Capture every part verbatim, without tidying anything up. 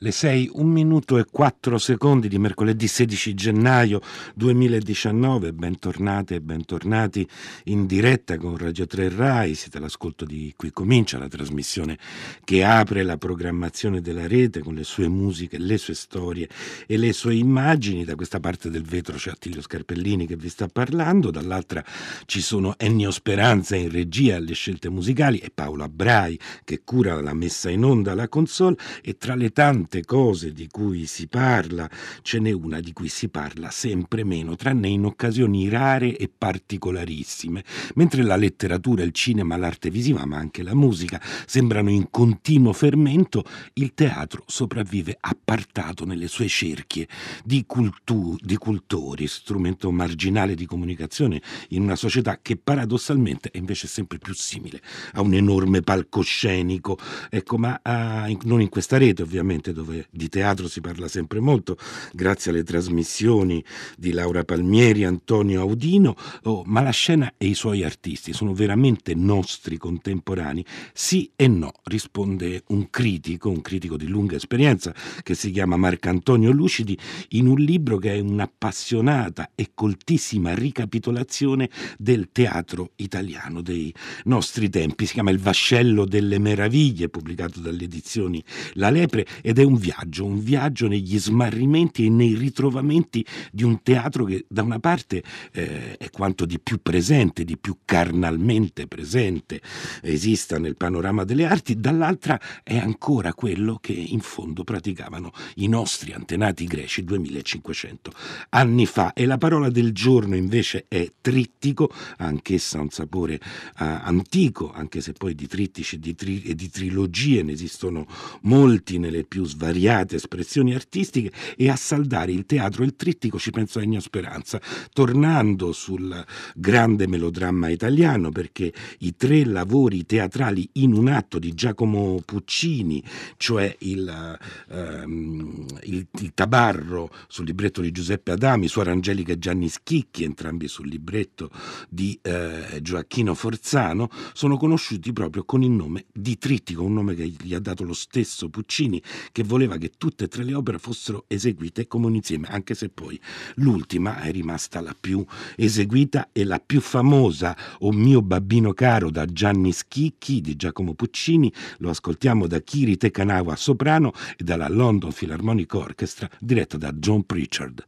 Le sei, un minuto e quattro secondi di mercoledì sedici gennaio duemiladiciannove, bentornate e bentornati in diretta con Radio tre Rai, siete all'ascolto di Qui Comincia, la trasmissione che apre la programmazione della rete con le sue musiche, le sue storie e le sue immagini. Da questa parte del vetro c'è Attilio Scarpellini che vi sta parlando, dall'altra ci sono Ennio Speranza in regia alle scelte musicali e Paolo Abrai che cura la messa in onda alla console, e tra le tante cose di cui si parla ce n'è una di cui si parla sempre meno, tranne in occasioni rare e particolarissime, mentre la letteratura, il cinema, l'arte visiva, ma anche la musica sembrano in continuo fermento. Il teatro sopravvive appartato nelle sue cerchie di, cultu- di cultori, strumento marginale di comunicazione in una società che paradossalmente è invece sempre più simile a un enorme palcoscenico. Ecco, ma ah, in, non in questa rete ovviamente, dove di teatro si parla sempre molto, grazie alle trasmissioni di Laura Palmieri, Antonio Audino, oh, ma la scena e i suoi artisti sono veramente nostri contemporanei? Sì e no, risponde un critico, un critico di lunga esperienza che si chiama Marcantonio Lucidi, in un libro che è un'appassionata e coltissima ricapitolazione del teatro italiano dei nostri tempi. Si chiama Il vascello delle meraviglie, pubblicato dalle edizioni La Lepre, ed è un viaggio, un viaggio negli smarrimenti e nei ritrovamenti di un teatro che da una parte eh, è quanto di più presente, di più carnalmente presente esista nel panorama delle arti, dall'altra è ancora quello che in fondo praticavano i nostri antenati greci duemilacinquecento anni fa. E la parola del giorno invece è trittico, anch'essa un sapore eh, antico, anche se poi di trittici e di, tri- e di trilogie ne esistono molti nelle più svariate espressioni artistiche, e a saldare il teatro il trittico ci penso Ennio Speranza, tornando sul grande melodramma italiano, perché i tre lavori teatrali in un atto di Giacomo Puccini, cioè il, ehm, il, il Tabarro sul libretto di Giuseppe Adami, Suor Angelica e Gianni Schicchi, entrambi sul libretto di eh, Gioacchino Forzano, sono conosciuti proprio con il nome di trittico, un nome che gli ha dato lo stesso Puccini, che voleva che tutte e tre le opere fossero eseguite come un insieme, anche se poi l'ultima è rimasta la più eseguita e la più famosa. O mio babbino caro, da Gianni Schicchi, di Giacomo Puccini, lo ascoltiamo da Kiri Te Kanawa soprano e dalla London Philharmonic Orchestra diretta da John Pritchard.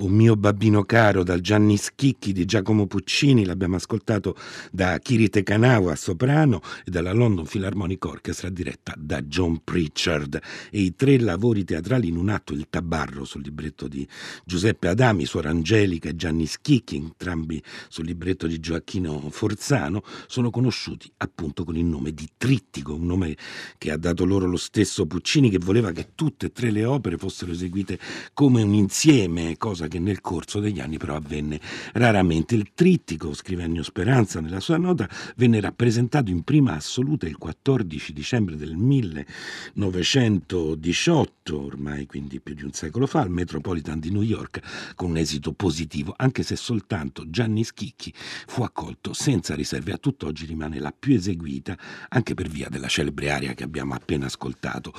O mio babbino caro dal Gianni Schicchi di Giacomo Puccini, l'abbiamo ascoltato da Kiri Te Kanawa, soprano, e dalla London Philharmonic Orchestra diretta da John Pritchard. E i tre lavori teatrali in un atto: Il tabarro sul libretto di Giuseppe Adami, Suor Angelica e Gianni Schicchi, entrambi sul libretto di Gioacchino Forzano, sono conosciuti appunto con il nome di trittico, un nome che ha dato loro lo stesso Puccini, che voleva che tutte e tre le opere fossero eseguite come un insieme, cosa che nel corso degli anni però avvenne raramente. Il trittico, scrive Ennio Speranza nella sua nota, venne rappresentato in prima assoluta il quattordici dicembre del millenovecentodiciotto, ormai quindi più di un secolo fa, al Metropolitan di New York, con un esito positivo, anche se soltanto Gianni Schicchi fu accolto senza riserve. A tutt'oggi rimane la più eseguita, anche per via della celebre aria che abbiamo appena ascoltato.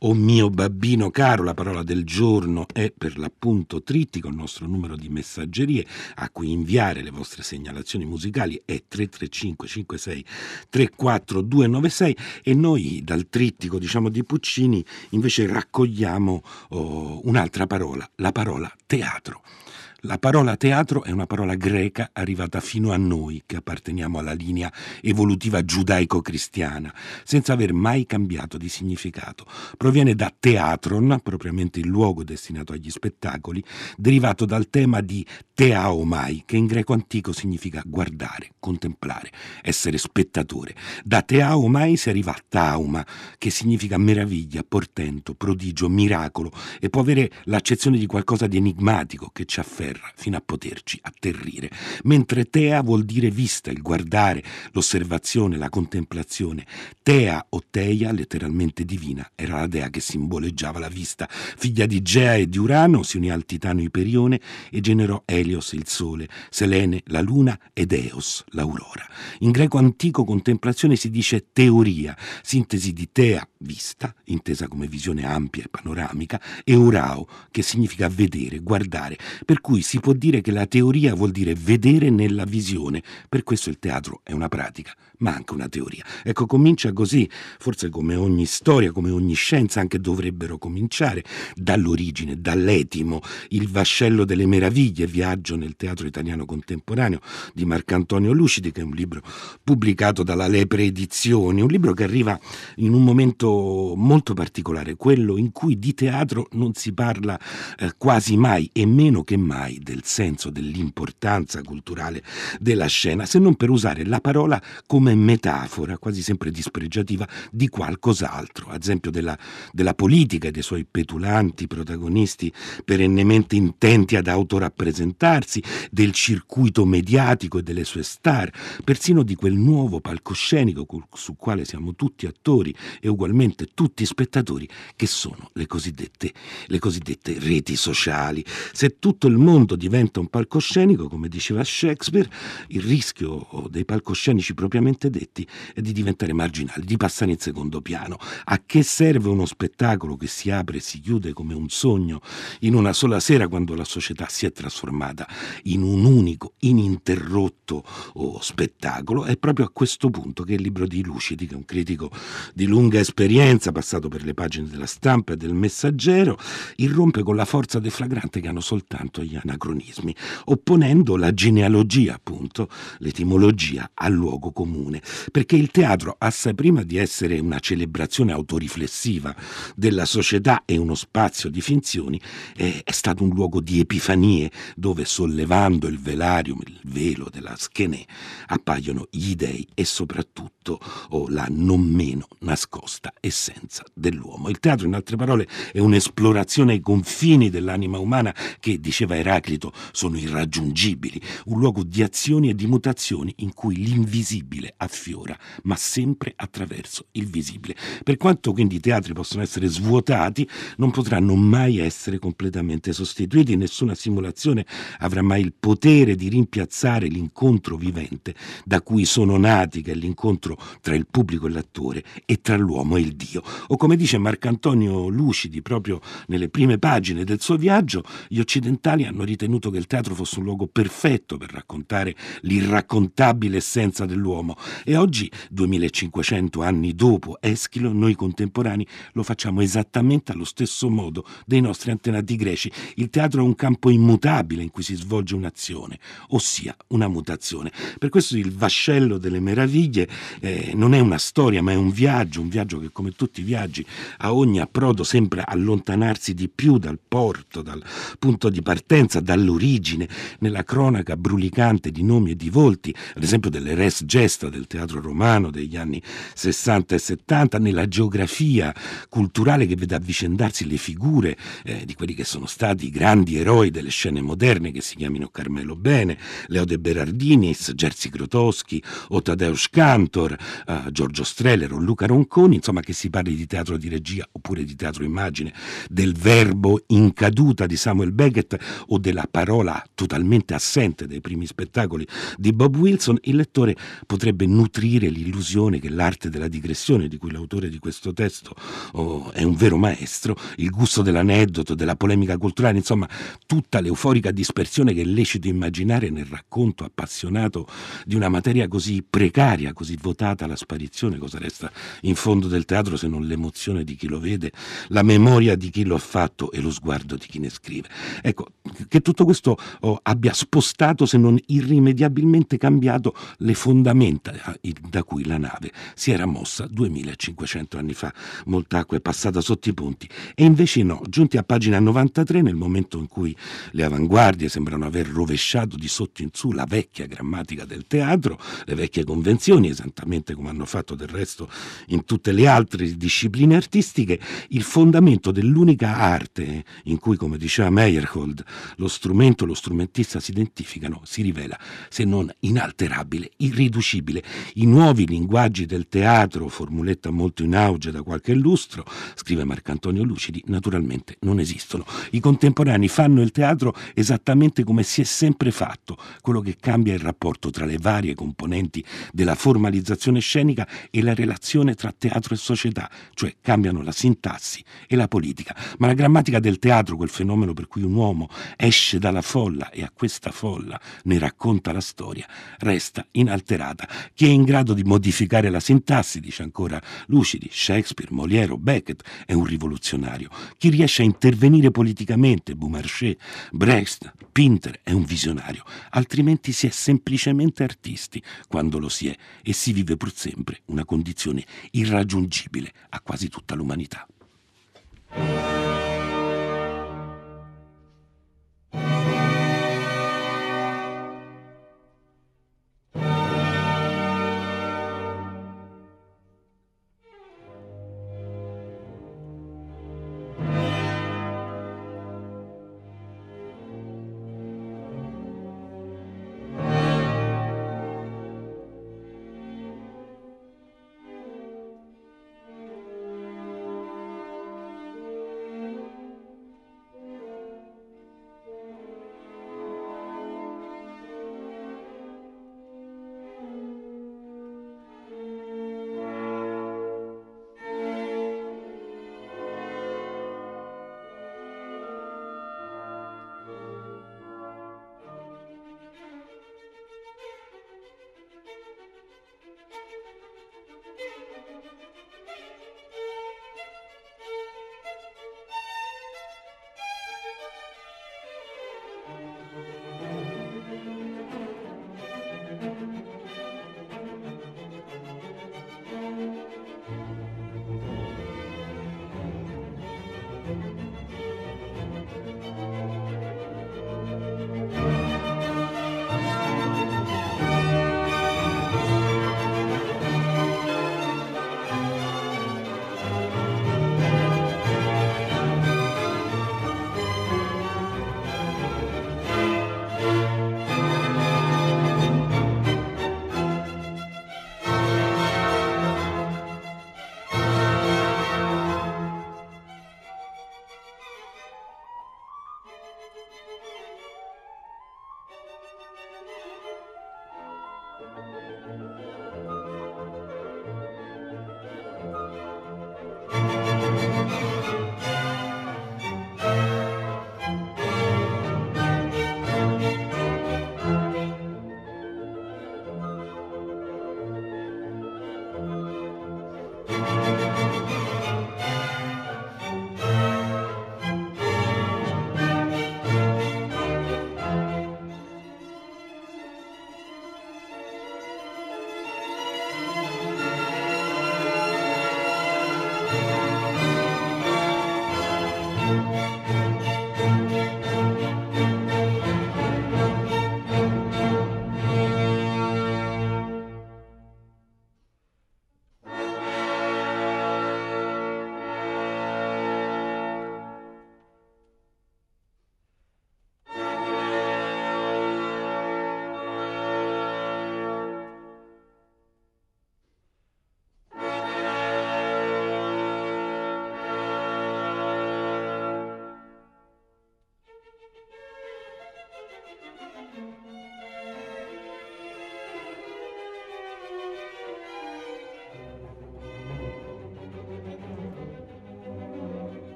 O mio babbino caro, la parola del giorno è per l'appunto trittico. Il nostro numero di messaggerie a cui inviare le vostre segnalazioni musicali è tre tre cinque cinque sei tre quattro due nove sei, e noi dal trittico, diciamo, di Puccini invece raccogliamo oh, un'altra parola, la parola teatro. La parola teatro è una parola greca arrivata fino a noi, che apparteniamo alla linea evolutiva giudaico-cristiana, senza aver mai cambiato di significato. Proviene da teatron, propriamente il luogo destinato agli spettacoli, derivato dal tema di teaomai, che in greco antico significa guardare, contemplare, essere spettatore. Da teaomai si arriva a tauma, che significa meraviglia, portento, prodigio, miracolo, e può avere l'accezione di qualcosa di enigmatico che ci afferra fino a poterci atterrire, mentre tea vuol dire vista, il guardare, l'osservazione, la contemplazione. Tea o Teia, letteralmente divina, era la dea che simboleggiava la vista. Figlia di Gea e di Urano, si unì al titano Iperione e generò Helios, il sole, Selene, la luna, ed Eos, l'aurora. In greco antico contemplazione si dice teoria, sintesi di tea, vista, intesa come visione ampia e panoramica, e urao, che significa vedere, guardare, per cui si può dire che la teoria vuol dire vedere nella visione. Per questo il teatro è una pratica, ma anche una teoria. Ecco, comincia così, forse come ogni storia, come ogni scienza anche dovrebbero cominciare dall'origine, dall'etimo. Il vascello delle meraviglie, viaggio nel teatro italiano contemporaneo di Marcantonio Lucidi, che è un libro pubblicato dalla Lepre Edizioni, un libro che arriva in un momento molto particolare, quello in cui di teatro non si parla eh, quasi mai, e meno che mai del senso, dell'importanza culturale della scena, se non per usare la parola come metafora, quasi sempre dispregiativa, di qualcos'altro, ad esempio della, della politica e dei suoi petulanti protagonisti perennemente intenti ad autorappresentarsi, del circuito mediatico e delle sue star, persino di quel nuovo palcoscenico su quale siamo tutti attori e ugualmente tutti spettatori, che sono le cosiddette, le cosiddette reti sociali. Se tutto il mondo diventa un palcoscenico, come diceva Shakespeare, il rischio dei palcoscenici propriamente detti è di diventare marginali, di passare in secondo piano. A che serve uno spettacolo che si apre e si chiude come un sogno in una sola sera, quando la società si è trasformata in un unico, ininterrotto oh, spettacolo? È proprio a questo punto che il libro di Lucidi, che è un critico di lunga esperienza, passato per le pagine della Stampa e del Messaggero, irrompe con la forza deflagrante che hanno soltanto gli anacronismi, opponendo la genealogia, appunto, l'etimologia, al luogo comune, perché il teatro, assai prima di essere una celebrazione autoriflessiva della società e uno spazio di finzioni, eh, è stato un luogo di epifanie, dove, sollevando il velarium, il velo della schene, appaiono gli dei e soprattutto oh, la non meno nascosta essenza dell'uomo. Il teatro, in altre parole, è un'esplorazione ai confini dell'anima umana che, diceva Eraclito, sono irraggiungibili, un luogo di azioni e di mutazioni in cui l'invisibile affiora, ma sempre attraverso il visibile. Per quanto quindi i teatri possono essere svuotati, non potranno mai essere completamente sostituiti. Nessuna simulazione avrà mai il potere di rimpiazzare l'incontro vivente da cui sono nati, che è l'incontro tra il pubblico e l'attore, e tra l'uomo e il Dio. O, come dice Marcantonio Lucidi proprio nelle prime pagine del suo viaggio, gli occidentali hanno ritenuto che il teatro fosse un luogo perfetto per raccontare l'irraccontabile essenza dell'uomo, E oggi, duemilacinquecento anni dopo Eschilo, noi contemporanei lo facciamo esattamente allo stesso modo dei nostri antenati greci. Il teatro è un campo immutabile in cui si svolge un'azione, ossia una mutazione. Per questo il vascello delle meraviglie eh, non è una storia, ma è un viaggio, un viaggio che, come tutti i viaggi, a ogni approdo sembra allontanarsi di più dal porto, dal punto di partenza, dall'origine, nella cronaca brulicante di nomi e di volti, ad esempio delle res gesta del teatro romano degli anni sessanta e settanta, nella geografia culturale che vede avvicendarsi le figure eh, di quelli che sono stati i grandi eroi delle scene moderne, che si chiamino Carmelo Bene, Leo de Berardinis, Jerzy Grotowski o Tadeusz Cantor, eh, Giorgio Strehler o Luca Ronconi, insomma, che si parli di teatro di regia oppure di teatro immagine, del verbo in caduta di Samuel Beckett o della parola totalmente assente dei primi spettacoli di Bob Wilson, il lettore potrebbe nutrire l'illusione che l'arte della digressione, di cui l'autore di questo testo oh, è un vero maestro, il gusto dell'aneddoto, della polemica culturale, insomma tutta l'euforica dispersione che è lecito immaginare nel racconto appassionato di una materia così precaria, così votata alla sparizione. Cosa resta in fondo del teatro se non l'emozione di chi lo vede, la memoria di chi lo ha fatto e lo sguardo di chi ne scrive? Ecco, che tutto questo oh, abbia spostato, se non irrimediabilmente cambiato, le fondamenta da cui la nave si era mossa duemilacinquecento anni fa. Molta acqua è passata sotto i ponti, e invece no, giunti a pagina novantatré, nel momento in cui le avanguardie sembrano aver rovesciato di sotto in su la vecchia grammatica del teatro, le vecchie convenzioni, esattamente come hanno fatto del resto in tutte le altre discipline artistiche, il fondamento dell'unica arte in cui, come diceva Meyerhold, lo strumento e lo strumentista si identificano, si rivela, se non inalterabile, irriducibile. I nuovi linguaggi del teatro, formuletta molto in auge da qualche lustro, scrive Marcantonio Lucidi, naturalmente non esistono. I contemporanei fanno il teatro esattamente come si è sempre fatto. Quello che cambia è il rapporto tra le varie componenti della formalizzazione scenica e la relazione tra teatro e società, cioè cambiano la sintassi e la politica. Ma la grammatica del teatro, quel fenomeno per cui un uomo esce dalla folla e a questa folla ne racconta la storia, resta inalterata. Chi è in grado di modificare la sintassi, dice ancora Lucidi, Shakespeare, Molière o Beckett, è un rivoluzionario. Chi riesce a intervenire politicamente, Beaumarchais, Brecht, Pinter, è un visionario. Altrimenti si è semplicemente artisti quando lo si è, e si vive pur sempre una condizione irraggiungibile a quasi tutta l'umanità.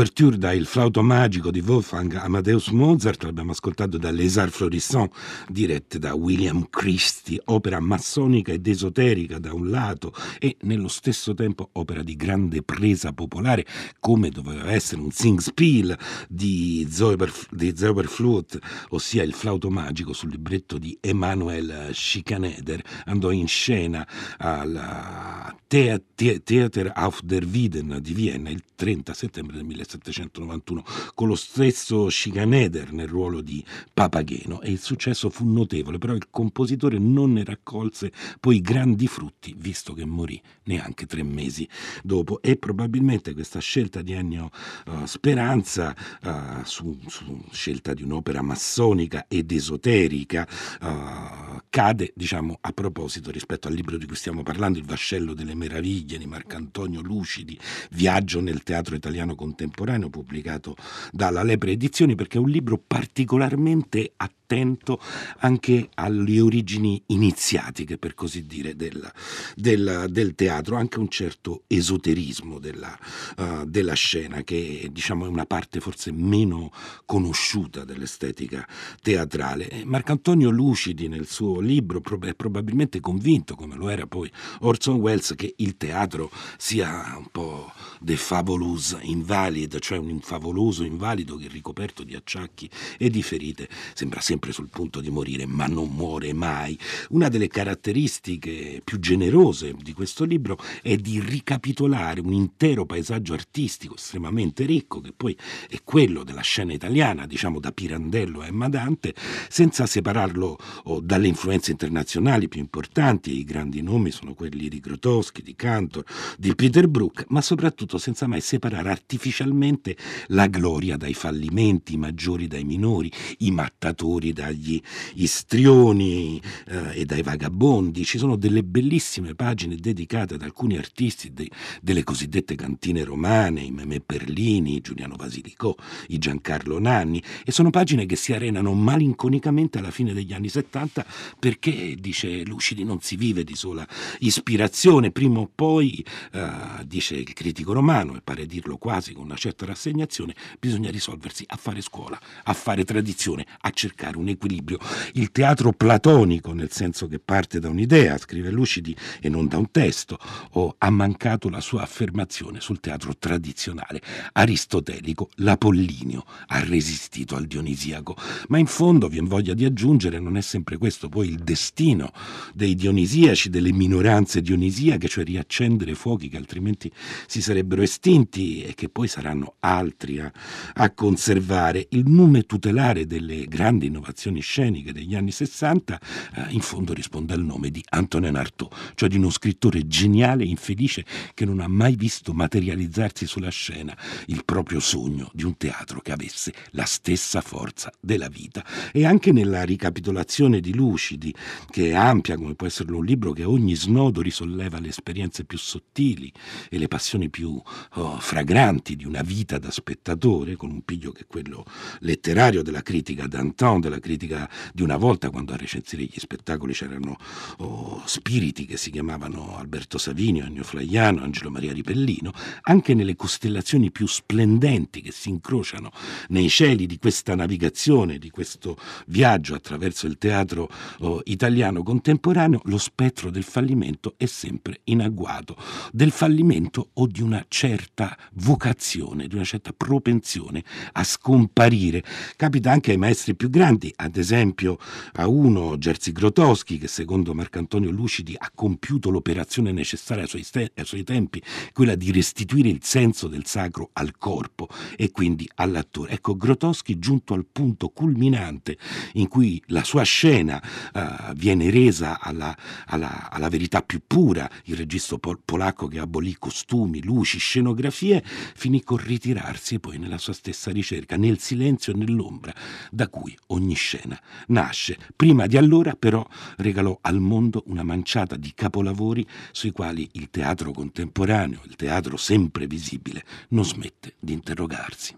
l'ouverture da Il flauto magico di Wolfgang Amadeus Mozart, l'abbiamo ascoltato da Lézard Florissant, dirette da William Christie, opera massonica ed esoterica da un lato e nello stesso tempo opera di grande presa popolare, come doveva essere un Singspiel di Zauberflöte, ossia Il flauto magico, sul libretto di Emanuel Schikaneder. Andò in scena al Theater auf der Wieden di Vienna il trenta settembre del millesettecentonovantuno con lo stesso Schikaneder nel ruolo di Papageno, e il successo fu notevole, però il compositore non ne raccolse poi grandi frutti, visto che morì neanche tre mesi dopo, e probabilmente questa scelta di Ennio uh, Speranza uh, su, su scelta di un'opera massonica ed esoterica uh, cade, diciamo, a proposito rispetto al libro di cui stiamo parlando, Il vascello delle meraviglie di Marcantonio Lucidi, viaggio nel teatro italiano contemporaneo, pubblicato dalla Lepre Edizioni, perché è un libro particolarmente attento anche alle origini iniziatiche, per così dire, della, della, del teatro, anche un certo esoterismo della, uh, della scena, che diciamo è una parte forse meno conosciuta dell'estetica teatrale. Marcantonio Lucidi nel suo libro è probabilmente convinto, come lo era poi Orson Welles, che il teatro sia un po' de favolus invalid, cioè un favoloso invalido che, ricoperto di acciacchi e di ferite, sembra sempre sul punto di morire, ma non muore mai. Una delle caratteristiche più generose di questo libro è di ricapitolare un intero paesaggio artistico estremamente ricco, che poi è quello della scena italiana, diciamo da Pirandello a Emma Dante, senza separarlo dalle influenze internazionali più importanti. I grandi nomi sono quelli di Grotowski, di Cantor, di Peter Brook, ma soprattutto senza mai separare artificialmente la gloria dai fallimenti, i maggiori dai minori, i mattatori dagli istrioni eh, e dai vagabondi. Ci sono delle bellissime pagine dedicate ad alcuni artisti de, delle cosiddette cantine romane, i Memè Perlini, i Giuliano Vasilicò, i Giancarlo Nanni, e sono pagine che si arenano malinconicamente alla fine degli anni settanta, perché, dice Lucidi, non si vive di sola ispirazione. Prima o poi, eh, dice il critico romano, e pare dirlo quasi con una certa rassegnazione, bisogna risolversi a fare scuola, a fare tradizione, a cercare un equilibrio. Il teatro platonico, nel senso che parte da un'idea, scrive Lucidi, e non da un testo, o ha mancato la sua affermazione sul teatro tradizionale aristotelico. L'Apollinio ha resistito al Dionisiaco. Ma in fondo, vi voglia di aggiungere, non è sempre questo poi il destino dei dionisiaci, delle minoranze dionisiache, cioè riaccendere fuochi che altrimenti si sarebbero estinti e che poi saranno altri a, a conservare? Il nome tutelare delle grandi innovazioni sceniche degli anni sessanta eh, in fondo risponde al nome di Antonin Artaud, cioè di uno scrittore geniale e infelice che non ha mai visto materializzarsi sulla scena il proprio sogno di un teatro che avesse la stessa forza della vita. E anche nella ricapitolazione di Lucidi, che è ampia come può esserlo un libro, che a ogni snodo risolleva le esperienze più sottili e le passioni più oh, fragranti di una vita da spettatore, con un piglio che è quello letterario della critica d'antan, della critica di una volta, quando a recensire gli spettacoli c'erano oh, spiriti che si chiamavano Alberto Savini, Ennio Flaiano, Angelo Maria Ripellino. Anche nelle costellazioni più splendenti che si incrociano nei cieli di questa navigazione, di questo viaggio attraverso il teatro oh, italiano contemporaneo, lo spettro del fallimento è sempre in agguato, del fallimento o di una certa vocazione, di una certa propensione a scomparire. Capita anche ai maestri più grandi, ad esempio a uno, Jerzy Grotowski, che secondo Marcantonio Lucidi ha compiuto l'operazione necessaria ai suoi, st- ai suoi tempi, quella di restituire il senso del sacro al corpo e quindi all'attore. Ecco, Grotowski, giunto al punto culminante in cui la sua scena uh, viene resa alla, alla, alla verità più pura, il regista pol- polacco che abolì costumi, luci, scenografie, finì col ritirarsi poi nella sua stessa ricerca, nel silenzio e nell'ombra da cui ogni scena nasce. Prima di allora però regalò al mondo una manciata di capolavori sui quali il teatro contemporaneo, il teatro sempre visibile, non smette di interrogarsi.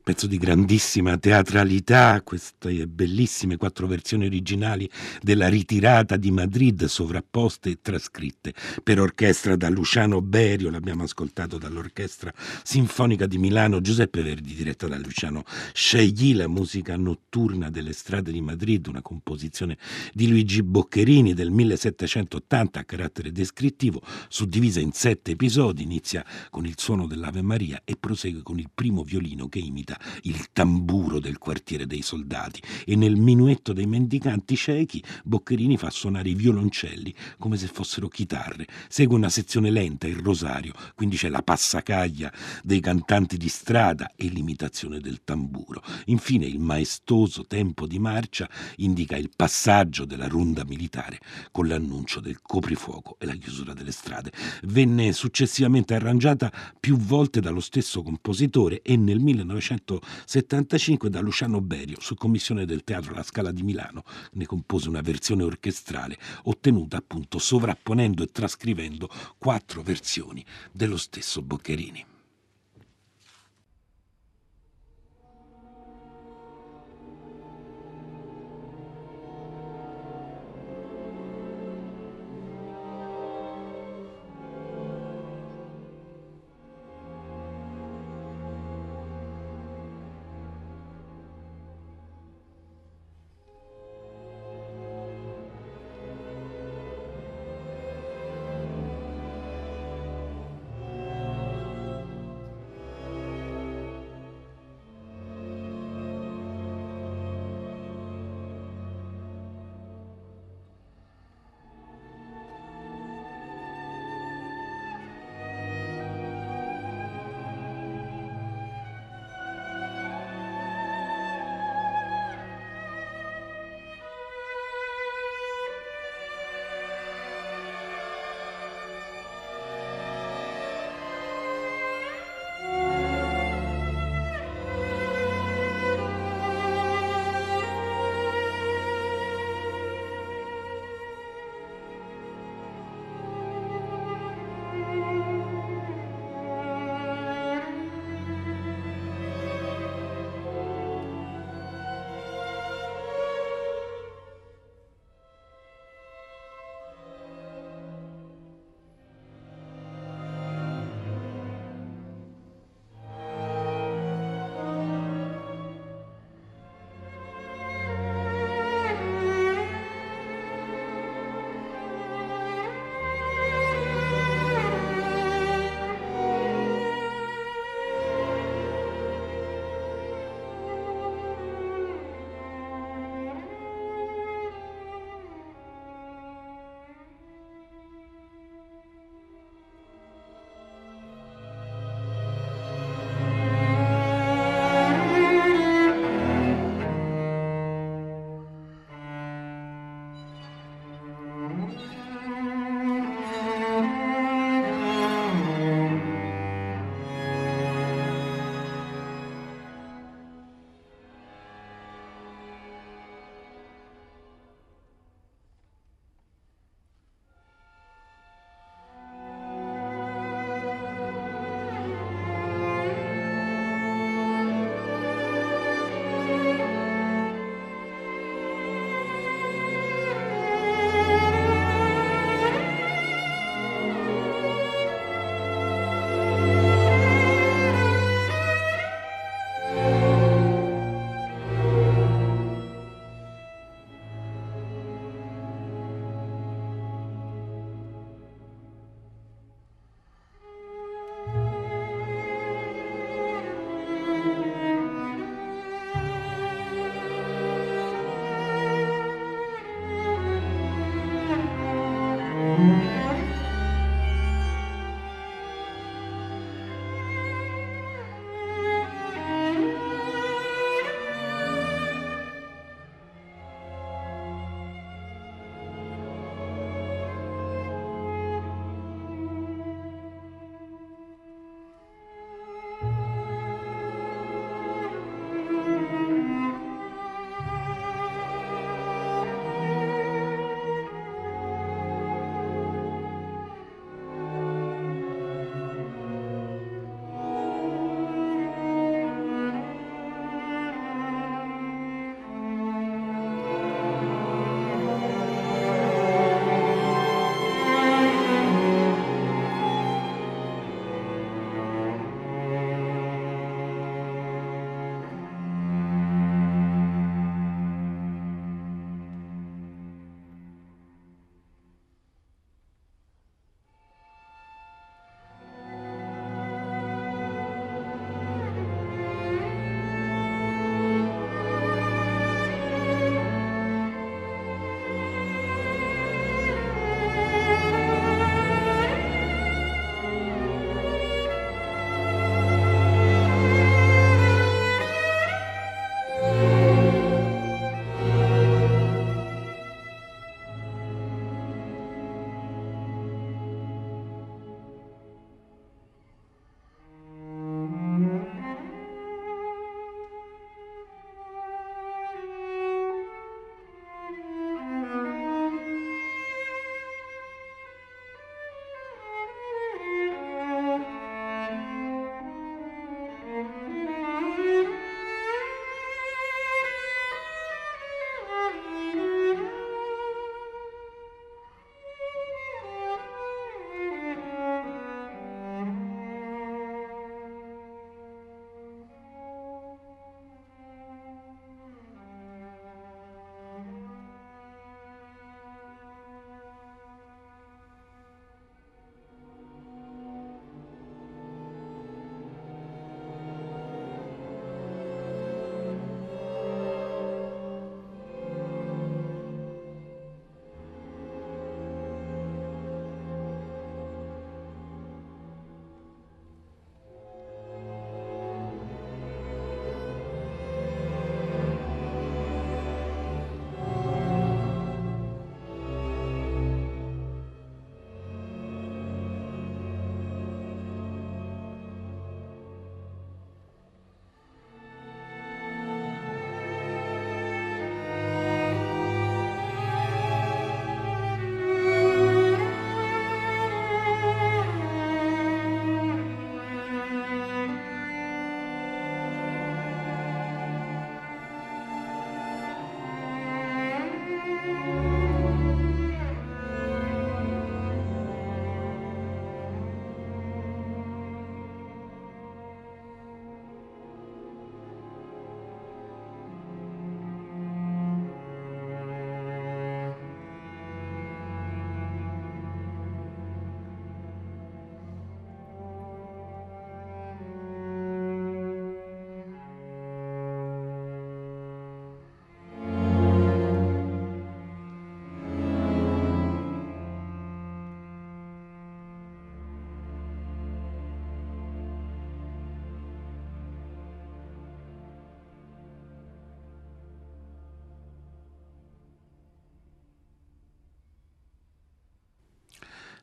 pezzo di grandissima teatralità, queste bellissime quattro versioni originali della ritirata di Madrid sovrapposte e trascritte per orchestra da Luciano Berio, l'abbiamo ascoltato dall'Orchestra Sinfonica di Milano, Giuseppe Verdi, diretta da Luciano Scegli, la musica notturna delle strade di Madrid, una composizione di Luigi Boccherini del millesettecentottanta a carattere descrittivo, suddivisa in sette episodi, inizia con il suono dell'Ave Maria e prosegue con il primo violino che imita il tamburo del quartiere dei soldati, e nel minuetto dei mendicanti ciechi Boccherini fa suonare i violoncelli come se fossero chitarre. Segue una sezione lenta, il rosario, quindi c'è la passacaglia dei cantanti di strada e l'imitazione del tamburo. Infine il maestoso tempo di marcia indica il passaggio della runda militare con l'annuncio del coprifuoco e la chiusura delle strade. Venne successivamente arrangiata più volte dallo stesso compositore e nel millenovecentosettantacinque da Luciano Berio, su commissione del Teatro La Scala di Milano, ne compose una versione orchestrale ottenuta appunto sovrapponendo e trascrivendo quattro versioni dello stesso Boccherini.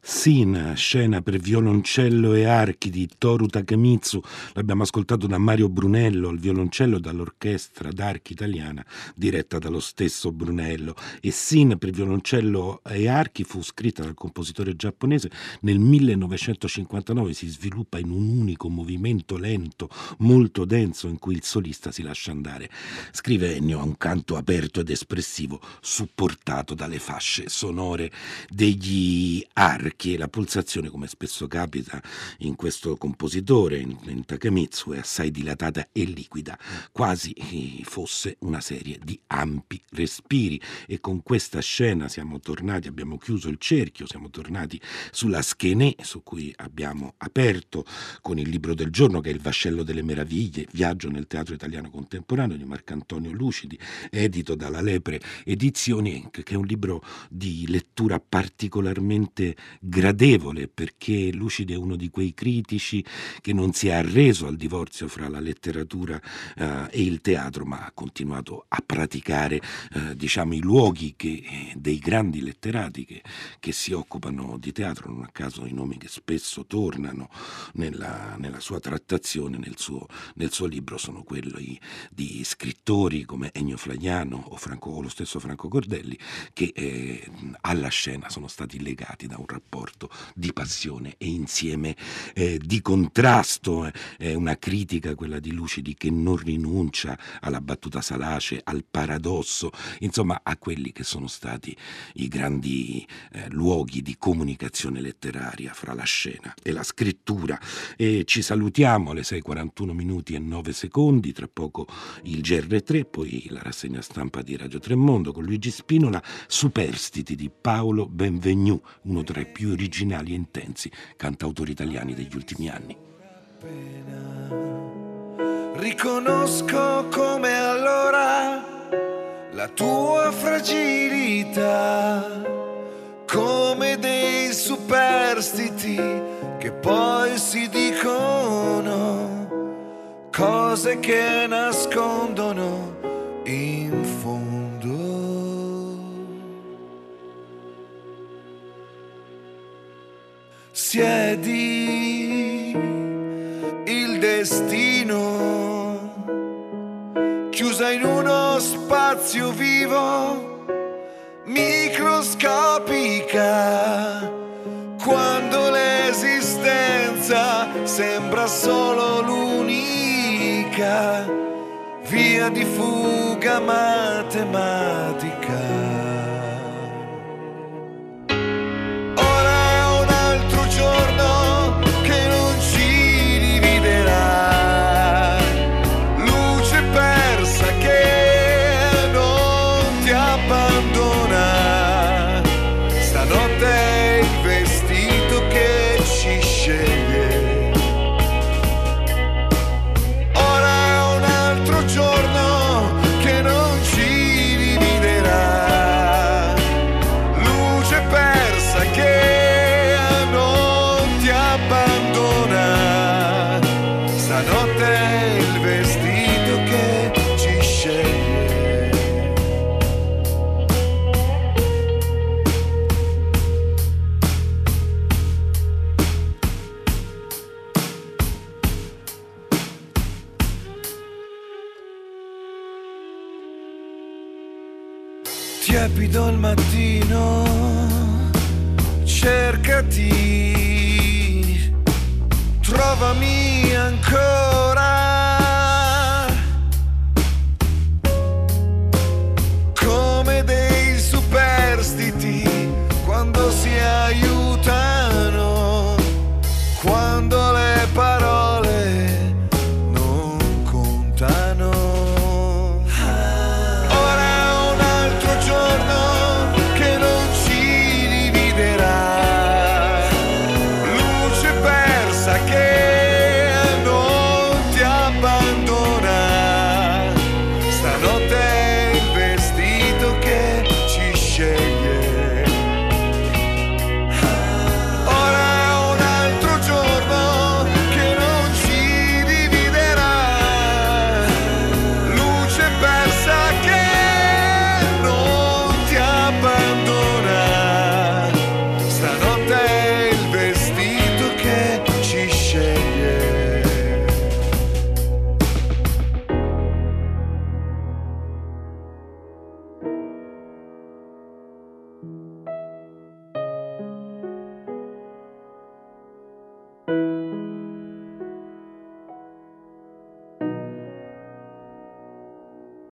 Sina, scena per violoncello e archi di Toru Takamitsu, l'abbiamo ascoltato da Mario Brunello al violoncello dall'orchestra d'archi italiana diretta dallo stesso Brunello. E Sina per violoncello e archi fu scritta dal compositore giapponese nel millenovecentocinquantanove, si sviluppa in un unico movimento lento, molto denso, in cui il solista si lascia andare. Scrive Ennio a un canto aperto ed espressivo, supportato dalle fasce sonore degli archi. Che la pulsazione, come spesso capita in questo compositore, in, in Takamitsu, è assai dilatata e liquida, quasi fosse una serie di ampi respiri. E con questa scena siamo tornati, abbiamo chiuso il cerchio, siamo tornati sulla Scénée su cui abbiamo aperto con il libro del giorno, che è Il vascello delle meraviglie, viaggio nel teatro italiano contemporaneo di Marcantonio Lucidi, edito dalla Lepre Edizioni, che è un libro di lettura particolarmente gradevole, perché Lucidi è uno di quei critici che non si è arreso al divorzio fra la letteratura eh, e il teatro, ma ha continuato a praticare eh, diciamo i luoghi che, dei grandi letterati che, che si occupano di teatro. Non a caso i nomi che spesso tornano nella, nella sua trattazione, nel suo, nel suo libro, sono quelli di scrittori come Ennio Flaiano o, Franco, o lo stesso Franco Cordelli, che eh, alla scena sono stati legati da un rapporto di passione e insieme eh, di contrasto. È una critica, quella di Lucidi, che non rinuncia alla battuta salace, al paradosso, insomma a quelli che sono stati i grandi eh, luoghi di comunicazione letteraria fra la scena e la scrittura. E ci salutiamo alle sei e quarantuno minuti e nove secondi, tra poco il G R tre, poi la rassegna stampa di Radio Tremondo con Luigi Spinola, Superstiti di Paolo Benvenu, uno tra i più originali e intensi cantautori italiani degli ultimi anni. Riconosco come allora la tua fragilità, come dei superstiti che poi si dicono cose che nascondono in fondo. Siedi, il destino, chiusa in uno spazio vivo, microscopica, quando l'esistenza sembra solo l'unica via di fuga matematica. Tiepido il mattino, cercati